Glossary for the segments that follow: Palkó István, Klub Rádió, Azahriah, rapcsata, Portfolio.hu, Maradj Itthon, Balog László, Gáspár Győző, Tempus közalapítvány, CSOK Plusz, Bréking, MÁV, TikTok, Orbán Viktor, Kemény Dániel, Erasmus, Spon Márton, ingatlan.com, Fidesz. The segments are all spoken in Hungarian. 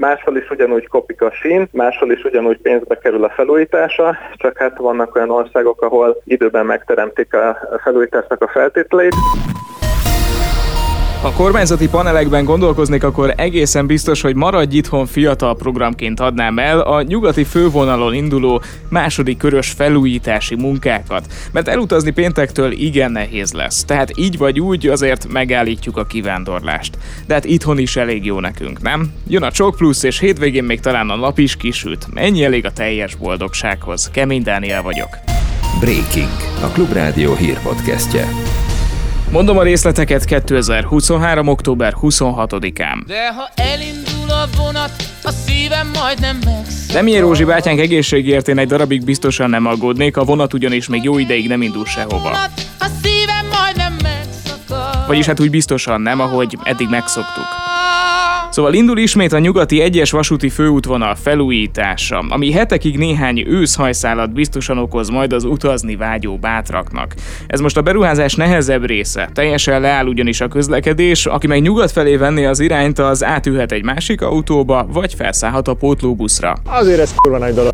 máshol is ugyanúgy kopik a sín, máshol is ugyanúgy pénzbe kerül a felújítása, csak hát vannak olyan országok, ahol időben megteremtik a felújításnak a feltételeit. Ha kormányzati panelekben gondolkoznék, akkor egészen biztos, hogy Maradj Itthon fiatal programként adnám el a nyugati fővonalon induló második körös felújítási munkákat, mert elutazni péntektől igen nehéz lesz, tehát így vagy úgy azért megállítjuk a kivándorlást. De hát itthon is elég jó nekünk, nem? Jön a CSOK Plusz, és hétvégén még talán a nap is kisüt. Ennyi elég a teljes boldogsághoz. Kemény Dániel vagyok. Bréking, a Klub Rádió hírpodcastje. Mondom a részleteket 2023. október 26-án. De ha elindul a vonat, a szívem majdnem megszakad. Demi Rózsi bátyánk egészségért én egy darabig biztosan nem aggódnék, a vonat ugyanis még jó ideig nem indul sehova. A szívem majdnem megszakad. Vagyis hát úgy biztosan nem, ahogy eddig megszoktuk. Szóval indul ismét a nyugati 1-es vasúti főútvonal felújítása, ami hetekig néhány őszhajszálat biztosan okoz majd az utazni vágyó bátraknak. Ez most a beruházás nehezebb része, teljesen leáll ugyanis a közlekedés, aki meg nyugat felé venné az irányt, az átülhet egy másik autóba, vagy felszállhat a pótlóbuszra. Azért ez kurva nagy dolog.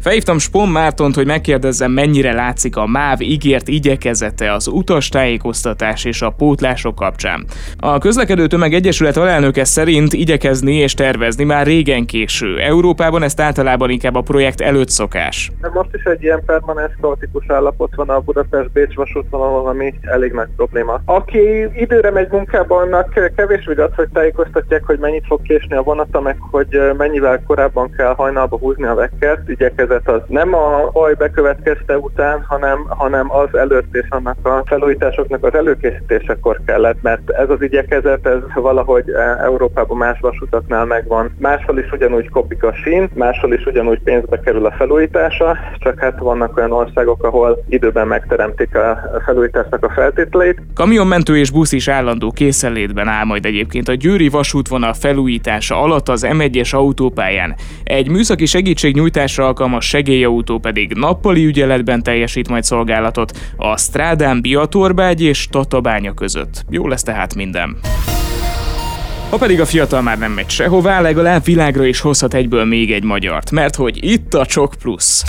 Felhívtam Spon Mártont, hogy megkérdezzem, mennyire látszik a MÁV ígért igyekezete az utastájékoztatás és a pótlások kapcsán. A Közlekedő Tömeg Egyesület alelnöke szerint igyekezni és tervezni már régen késő. Európában ezt általában inkább a projekt előtt szokás. Most is egy ilyen permanens kaotikus állapot van a Budapest-Bécs vasútvonalon, ami elég nagy probléma. Aki időre megy munkába, annak kevés vigasz, hogy tájékoztatják, hogy mennyit fog késni a vonata, meg hogy mennyivel korábban kell hajnalba húzni a vekkert, igyekezni. Az nem a baj bekövetkezte után, hanem az előtt és annak a felújításoknak az előkészítésekor kellett, mert ez az igyekezet, ez valahogy Európában más vasutaknál megvan. Máshol is ugyanúgy kopik a sín, máshol is ugyanúgy pénzbe kerül a felújítása, csak hát vannak olyan országok, ahol időben megteremtik a felújításnak a feltételeit. Kamionmentő és busz is állandó készenlétben áll majd egyébként a győri vasútvonal felújítása alatt az M1-es autópályán. Egy műszaki segítségnyújtásra a segélyautó pedig nappali ügyeletben teljesít majd szolgálatot a Strádán, Biatorbágy és Tatabánya között. Jó lesz tehát minden. Ha pedig a fiatal már nem megy sehová, legalább világra is hozhat egyből még egy magyart, mert hogy itt a CSOK Plusz.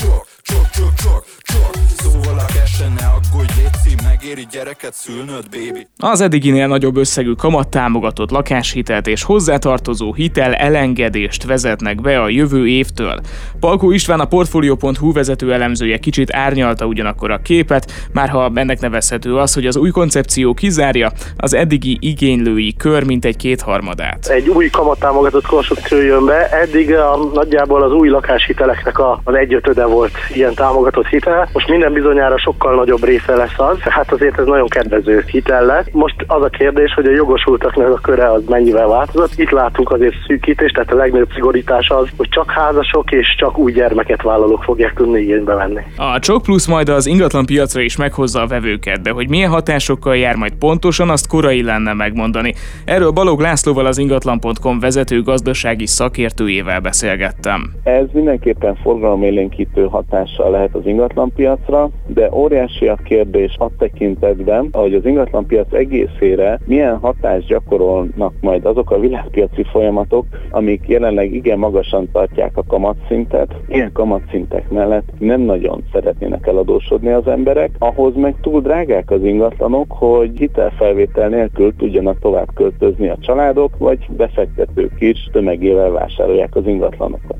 Az eddiginél nagyobb összegű kamattámogatott lakáshitelt és hozzátartozó hitel elengedést vezetnek be a jövő évtől. Palkó István, a Portfolio.hu vezető elemzője kicsit árnyalta ugyanakkor a képet, márha ennek nevezhető az, hogy az új koncepció kizárja az eddigi igénylői kör mintegy kétharmadát. Egy új kamattámogatott konstrukció jön be, eddig nagyjából az új lakáshiteleknek az 1/5 volt ilyen támogatott hitel, most minden bizonyára sokkal nagyobb része lesz az, hát azért ez nagyon kedvező hitel lett. Most az a kérdés, hogy a jogosultaknak a köre az mennyivel változott. Itt látunk azért szűkítést, tehát a legnagyobb szigorítás az, hogy csak házasok és csak új gyermeket vállalók fogják tudni igénybe venni. A CSOK Plusz majd az ingatlan piacra is meghozza a vevőket, de hogy milyen hatásokkal jár majd pontosan, azt korai lenne megmondani. Erről Balog Lászlóval, az ingatlan.com vezető gazdasági szakértőjével beszélgettem. Ez mindenképpen forgalomélénkítő hatással lehet az ingatlanpiacra, de óriási a kérdés a tekintetben, ahogy az ingatlanpiac egészére milyen hatást gyakorolnak majd azok a világpiaci folyamatok, amik jelenleg igen magasan tartják a kamatszintet. Ilyen kamatszintek mellett nem nagyon szeretnének eladósodni az emberek, ahhoz meg túl drágák az ingatlanok, hogy hitelfelvétel nélkül tudjanak tovább költözni a családok, vagy befektetők is tömegével vásárolják az ingatlanokat.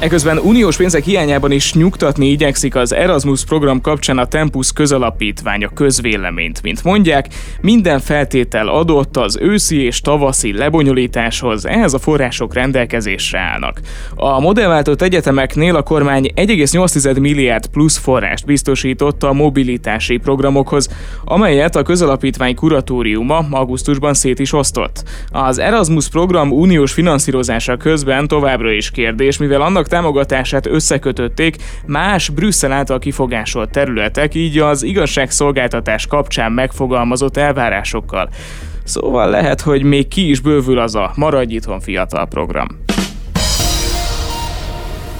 Eközben uniós pénzek hiányában is nyugtatni igyekszik az Erasmus program kapcsán a Tempus közalapítvány a közvéleményt. Mint mondják, minden feltétel adott az őszi és tavaszi lebonyolításhoz, ehhez a források rendelkezésre állnak. A modellváltott egyetemeknél a kormány 1,8 milliárd plusz forrást biztosított a mobilitási programokhoz, amelyet a közalapítvány kuratóriuma augusztusban szét is osztott. Az Erasmus program uniós finanszírozása közben továbbra is kérdés, mivel annak támogatását összekötötték más Brüsszel által kifogásolt területek, így az igazságszolgáltatás kapcsán megfogalmazott elvárásokkal. Szóval lehet, hogy még ki is bővül az a Maradj Itthon fiatal program.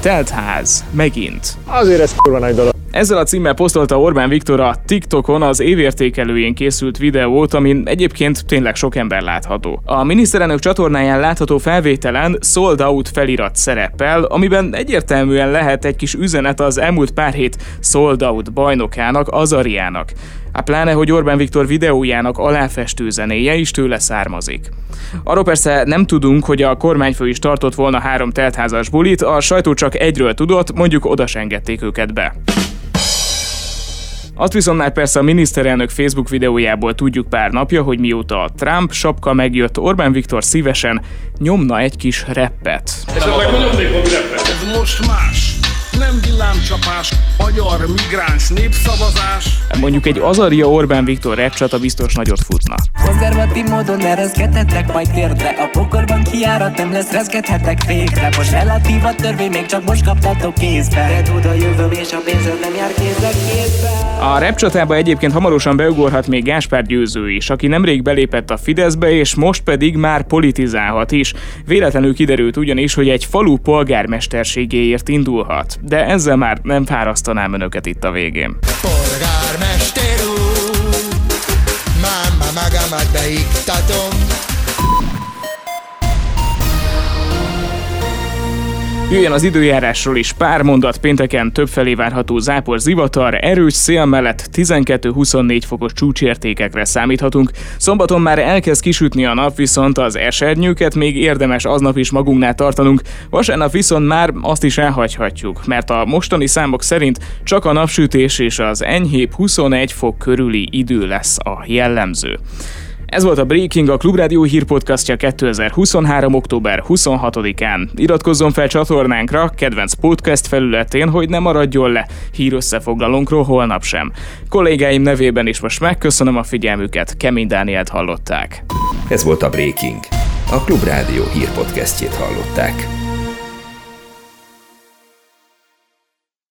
Teltház, megint. Azért ez kurva nagy dolog. Ezzel a címmel posztolta Orbán Viktor a TikTokon az évértékelőjén készült videót, amin egyébként tényleg sok ember látható. A miniszterelnök csatornáján látható felvételen sold out felirat szerepel, amiben egyértelműen lehet egy kis üzenet az elmúlt pár hét sold out bajnokának, Azahriahnak. Pláne, hogy Orbán Viktor videójának aláfestő zenéje is tőle származik. Arról persze nem tudunk, hogy a kormányfő is tartott volna 3 teltházas bulit, a sajtó csak egyről tudott, mondjuk oda se engedték őket be. Azt viszont már persze a miniszterelnök Facebook videójából tudjuk pár napja, hogy mióta a Trump sapka megjött, Orbán Viktor szívesen nyomna egy kis rappet. Esetleg mondjuk valami rappet. Ez most más. Nem villámcsapás, magyar migráns népszavazás. Mondjuk egy Azahriah Orbán Viktor rapcsata biztos nagyot futna. Konzervatív módon ereszkedhetek majd térdre, a pokorban kiárat nem lesz, reszkedhetek végre. Most relatív a törvény, még csak most kaptatok kézbe. De tud a jövőm és a pénzed nem jár kézre kézbe. A rapcsatába egyébként hamarosan beugorhat még Gáspár Győző is, aki nemrég belépett a Fideszbe, és most pedig már politizálhat is. Véletlenül kiderült ugyanis, hogy egy falu polgármesterségéért indulhat. De ezzel már nem fárasztanám önöket itt a végén. Polgármester úr, máma magamat beiktatom. Jöjjön az időjárásról is pár mondat, pénteken többfelé várható zápor, zivatar, erős szél mellett 12-24 fokos csúcsértékekre számíthatunk. Szombaton már elkezd kisütni a nap, viszont az esernyőket még érdemes aznap is magunknál tartanunk, vasárnap viszont már azt is elhagyhatjuk, mert a mostani számok szerint csak a napsütés és az enyhébb 21 fok körüli idő lesz a jellemző. Ez volt a Bréking, a Klub Rádió hírpodcastja 2023. október 26-án. Iratkozzon fel csatornánkra, kedvenc podcast felületén, hogy ne maradjon le hírösszefoglalónkról holnap sem. Kollégáim nevében is most megköszönöm a figyelmüket, Kemény Dánielt hallották. Ez volt a Bréking, a Klub Rádió hírpodcastjét hallották.